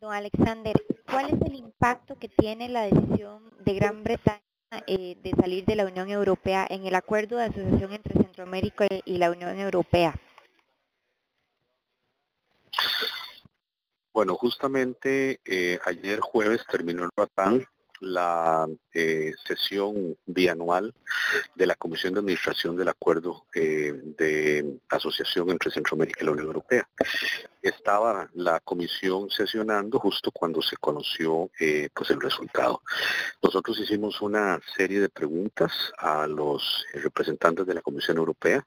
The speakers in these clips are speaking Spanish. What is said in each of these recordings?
Don Alexander, ¿cuál es el impacto que tiene la decisión de Gran Bretaña de salir de la Unión Europea en el Acuerdo de Asociación entre Centroamérica y la Unión Europea? Bueno, justamente ayer jueves terminó en Batán la sesión bianual de la Comisión de Administración del Acuerdo de Asociación entre Centroamérica y la Unión Europea. Estaba la comisión sesionando justo cuando se conoció pues el resultado. Nosotros hicimos una serie de preguntas a los representantes de la Comisión Europea,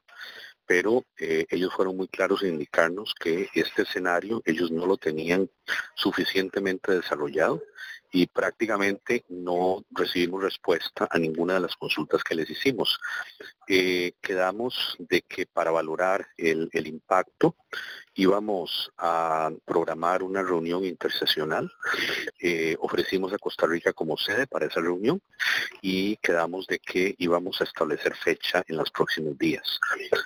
pero ellos fueron muy claros en indicarnos que este escenario ellos no lo tenían suficientemente desarrollado y prácticamente no recibimos respuesta a ninguna de las consultas que les hicimos. Quedamos de que para valorar el impacto íbamos a programar una reunión intersesional. Ofrecimos a Costa Rica como sede para esa reunión y quedamos de que íbamos a establecer fecha en los próximos días.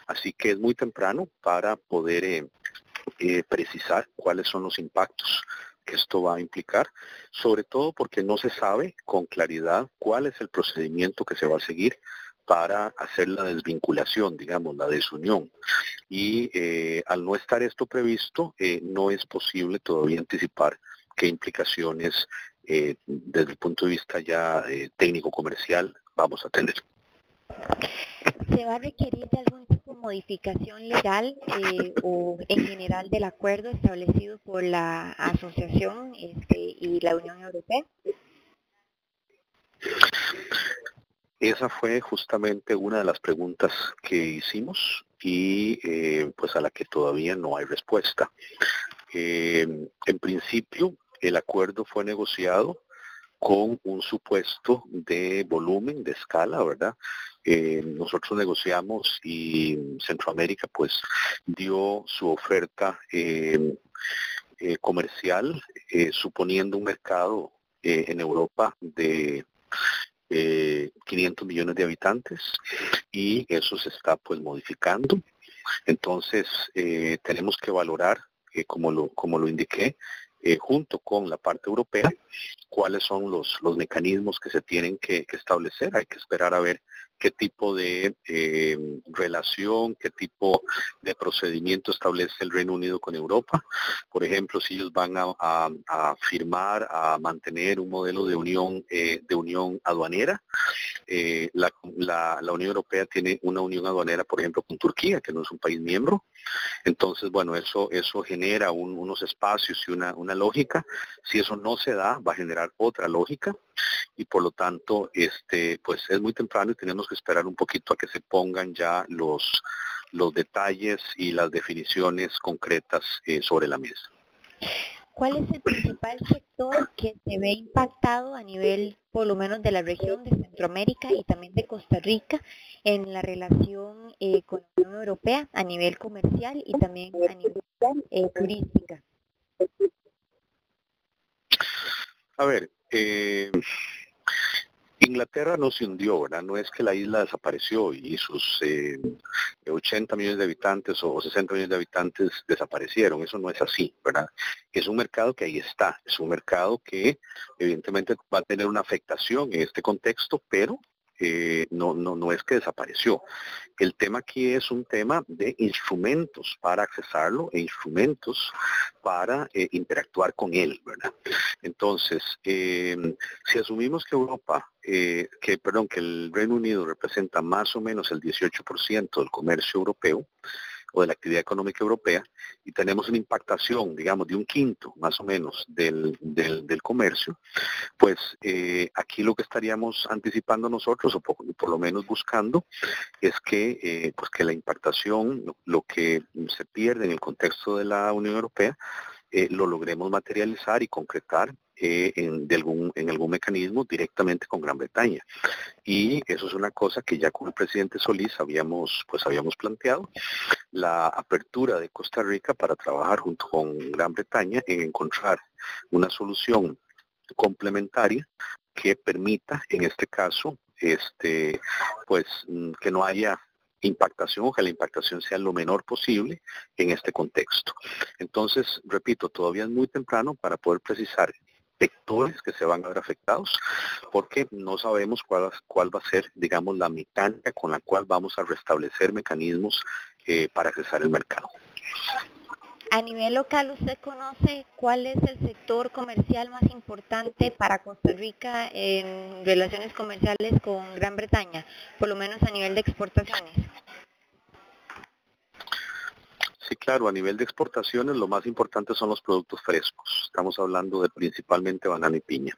Así que es muy temprano para poder precisar cuáles son los impactos que esto va a implicar, sobre todo porque no se sabe con claridad cuál es el procedimiento que se va a seguir para hacer la desvinculación, digamos, la desunión. Y al no estar esto previsto, no es posible todavía anticipar qué implicaciones desde el punto de vista ya técnico-comercial vamos a tener. ¿Se va a requerir de algún tipo de modificación legal o en general del acuerdo establecido por la Asociación y la Unión Europea? Esa fue justamente una de las preguntas que hicimos y pues a la que todavía no hay respuesta. En principio, el acuerdo fue negociado con un supuesto de volumen, de escala, ¿verdad? Nosotros negociamos y Centroamérica pues dio su oferta comercial suponiendo un mercado en Europa de 500 millones de habitantes y eso se está pues modificando. Entonces tenemos que valorar, como lo indiqué, junto con la parte europea, cuáles son los mecanismos que se tienen que establecer. Hay que esperar a ver qué tipo de relación, qué tipo de procedimiento establece el Reino Unido con Europa. Por ejemplo, si ellos van a firmar, a mantener un modelo de unión aduanera. La Unión Europea tiene una unión aduanera, por ejemplo, con Turquía, que no es un país miembro. Entonces, bueno, eso genera unos espacios y una lógica. Si eso no se da, va a generar otra lógica. Y por lo tanto, pues es muy temprano y tenemos que esperar un poquito a que se pongan ya los detalles y las definiciones concretas sobre la mesa. ¿Cuál es el principal sector que se ve impactado a nivel, por lo menos, de la región de Centroamérica y también de Costa Rica en la relación con la Unión Europea a nivel comercial y también a nivel turística? A ver, Inglaterra no se hundió, ¿verdad? No es que la isla desapareció y sus 80 millones de habitantes o 60 millones de habitantes desaparecieron. Eso no es así, ¿verdad? Es un mercado que ahí está, es un mercado que evidentemente va a tener una afectación en este contexto, pero no es que desapareció. El tema aquí es un tema de instrumentos para accesarlo e instrumentos para interactuar con él, ¿verdad? Entonces, si asumimos que que el Reino Unido representa más o menos el 18% del comercio europeo o de la actividad económica europea y tenemos una impactación, digamos, de un quinto más o menos del comercio, pues aquí lo que estaríamos anticipando nosotros o por lo menos buscando es que, pues que la impactación, lo que se pierde en el contexto de la Unión Europea, lo logremos materializar y concretar en algún mecanismo directamente con Gran Bretaña. Y eso es una cosa que ya con el presidente Solís habíamos planteado, la apertura de Costa Rica para trabajar junto con Gran Bretaña en encontrar una solución complementaria que permita, en este caso, que no haya impactación, que la impactación sea lo menor posible en este contexto. Entonces, repito, todavía es muy temprano para poder precisar sectores que se van a ver afectados, porque no sabemos cuál va a ser, digamos, la mecánica con la cual vamos a restablecer mecanismos para accesar el mercado. A nivel local, ¿usted conoce cuál es el sector comercial más importante para Costa Rica en relaciones comerciales con Gran Bretaña, por lo menos a nivel de exportaciones? Sí, claro, a nivel de exportaciones lo más importante son los productos frescos. Estamos hablando de principalmente banana y piña.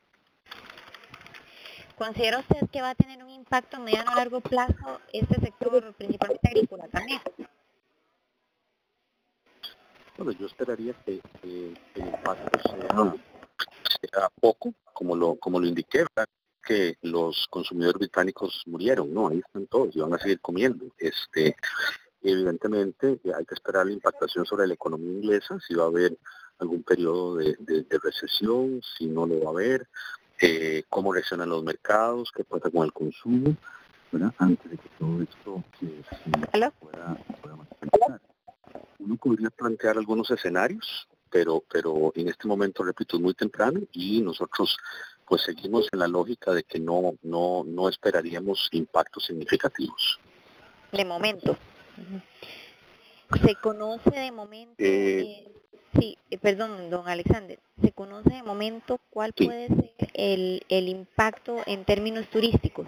¿Considera usted que va a tener un impacto a mediano a largo plazo este sector, principalmente agrícola también? Bueno, yo esperaría que el impacto sea poco, como lo indiqué, ¿verdad? Que los consumidores británicos murieron, ¿no? Ahí están todos y van a seguir comiendo. Evidentemente hay que esperar la impactación sobre la economía inglesa, si va a haber algún periodo de recesión, si no lo va a haber, cómo reaccionan los mercados, qué pasa con el consumo, ¿verdad? Antes de que todo esto pueda materializar. Uno podría plantear algunos escenarios, pero en este momento, repito, es muy temprano y nosotros pues seguimos en la lógica de que no esperaríamos impactos significativos. De momento. ¿Se conoce de momento? Perdón, don Alexander. ¿Se conoce de momento cuál puede ser el impacto en términos turísticos?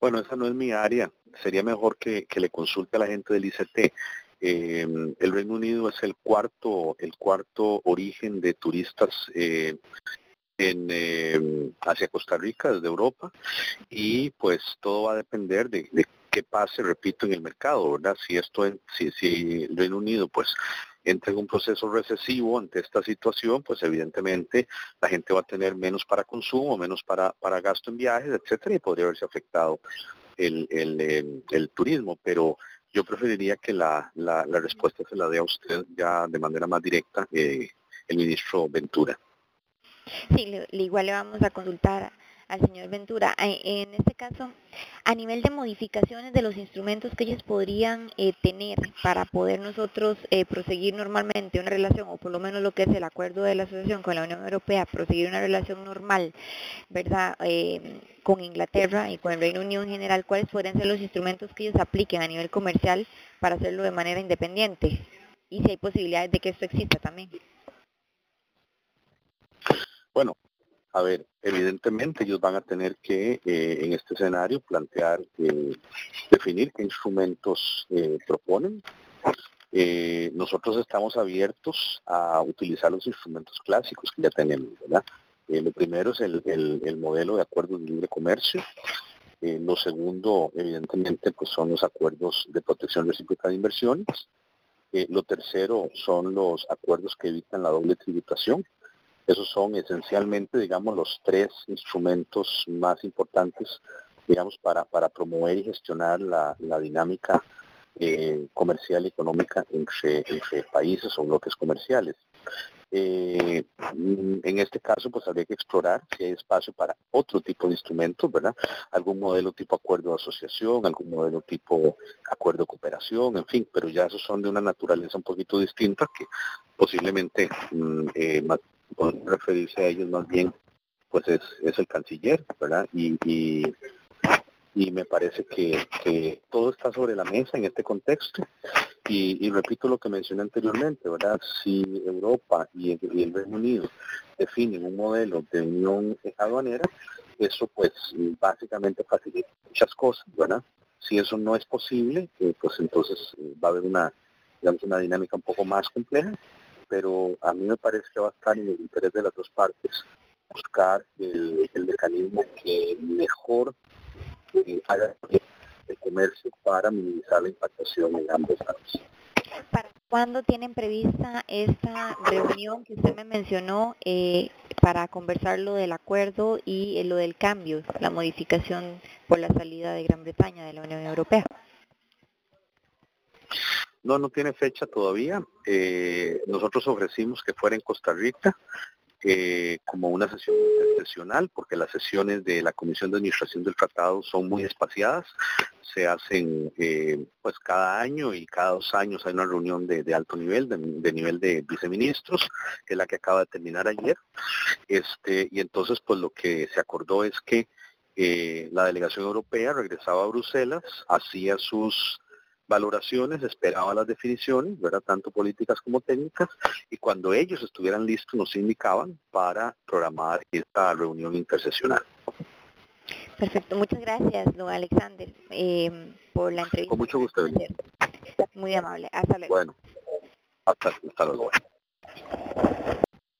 Bueno, esa no es mi área. Sería mejor que le consulte a la gente del ICT. El Reino Unido es el cuarto origen de turistas hacia Costa Rica, desde Europa, y pues todo va a depender de qué pase, repito, en el mercado, ¿verdad? Si el Reino Unido pues entra en un proceso recesivo ante esta situación, pues evidentemente la gente va a tener menos para consumo, menos para gasto en viajes, etcétera, y podría haberse afectado el turismo, pero yo preferiría que la respuesta se la dé a usted ya de manera más directa el ministro Ventura. Sí, igual le vamos a consultar al señor Ventura. En este caso, a nivel de modificaciones de los instrumentos que ellos podrían tener para poder nosotros proseguir normalmente una relación, o por lo menos lo que es el acuerdo de la asociación con la Unión Europea, proseguir una relación normal, ¿verdad?, con Inglaterra y con el Reino Unido en general, ¿cuáles podrían ser los instrumentos que ellos apliquen a nivel comercial para hacerlo de manera independiente? Y si hay posibilidades de que esto exista también. Bueno, a ver, evidentemente ellos van a tener que, en este escenario, plantear, definir qué instrumentos proponen. Nosotros estamos abiertos a utilizar los instrumentos clásicos que ya tenemos, ¿verdad? Lo primero es el modelo de acuerdos de libre comercio. Lo segundo, evidentemente, pues son los acuerdos de protección recíproca de inversiones. Lo tercero son los acuerdos que evitan la doble tributación. Esos son esencialmente, digamos, los tres instrumentos más importantes, digamos, para promover y gestionar la dinámica comercial y económica entre países o bloques comerciales. En este caso, pues habría que explorar si hay espacio para otro tipo de instrumentos, ¿verdad? Algún modelo tipo acuerdo de asociación, algún modelo tipo acuerdo de cooperación, en fin, pero ya esos son de una naturaleza un poquito distinta que posiblemente pueden referirse a ellos más bien, pues es el canciller, ¿verdad? Y me parece que todo está sobre la mesa en este contexto. Y repito lo que mencioné anteriormente, ¿verdad? Si Europa y el Reino Unido definen un modelo de unión aduanera, eso pues básicamente facilita muchas cosas, ¿verdad? Si eso no es posible, pues entonces va a haber una dinámica un poco más compleja. Pero a mí me parece que va a estar en el interés de las dos partes buscar el mecanismo que mejor haga el comercio para minimizar la impactación en ambos lados. ¿Para cuándo tienen prevista esta reunión que usted me mencionó para conversar lo del acuerdo y lo del cambio, la modificación por la salida de Gran Bretaña de la Unión Europea? No tiene fecha todavía. Nosotros ofrecimos que fuera en Costa Rica. como una sesión excepcional, porque las sesiones de la Comisión de Administración del Tratado son muy espaciadas, se hacen pues cada año, y cada 2 años hay una reunión de alto nivel, de nivel de viceministros, que es la que acaba de terminar ayer, y entonces pues lo que se acordó es que la delegación europea regresaba a Bruselas, hacía sus valoraciones, esperaba las definiciones, ¿verdad?, tanto políticas como técnicas, y cuando ellos estuvieran listos nos indicaban para programar esta reunión interseccional. Perfecto, muchas gracias, don Alexander, por la entrevista. Con mucho gusto. Muy amable, hasta luego. Bueno, hasta luego.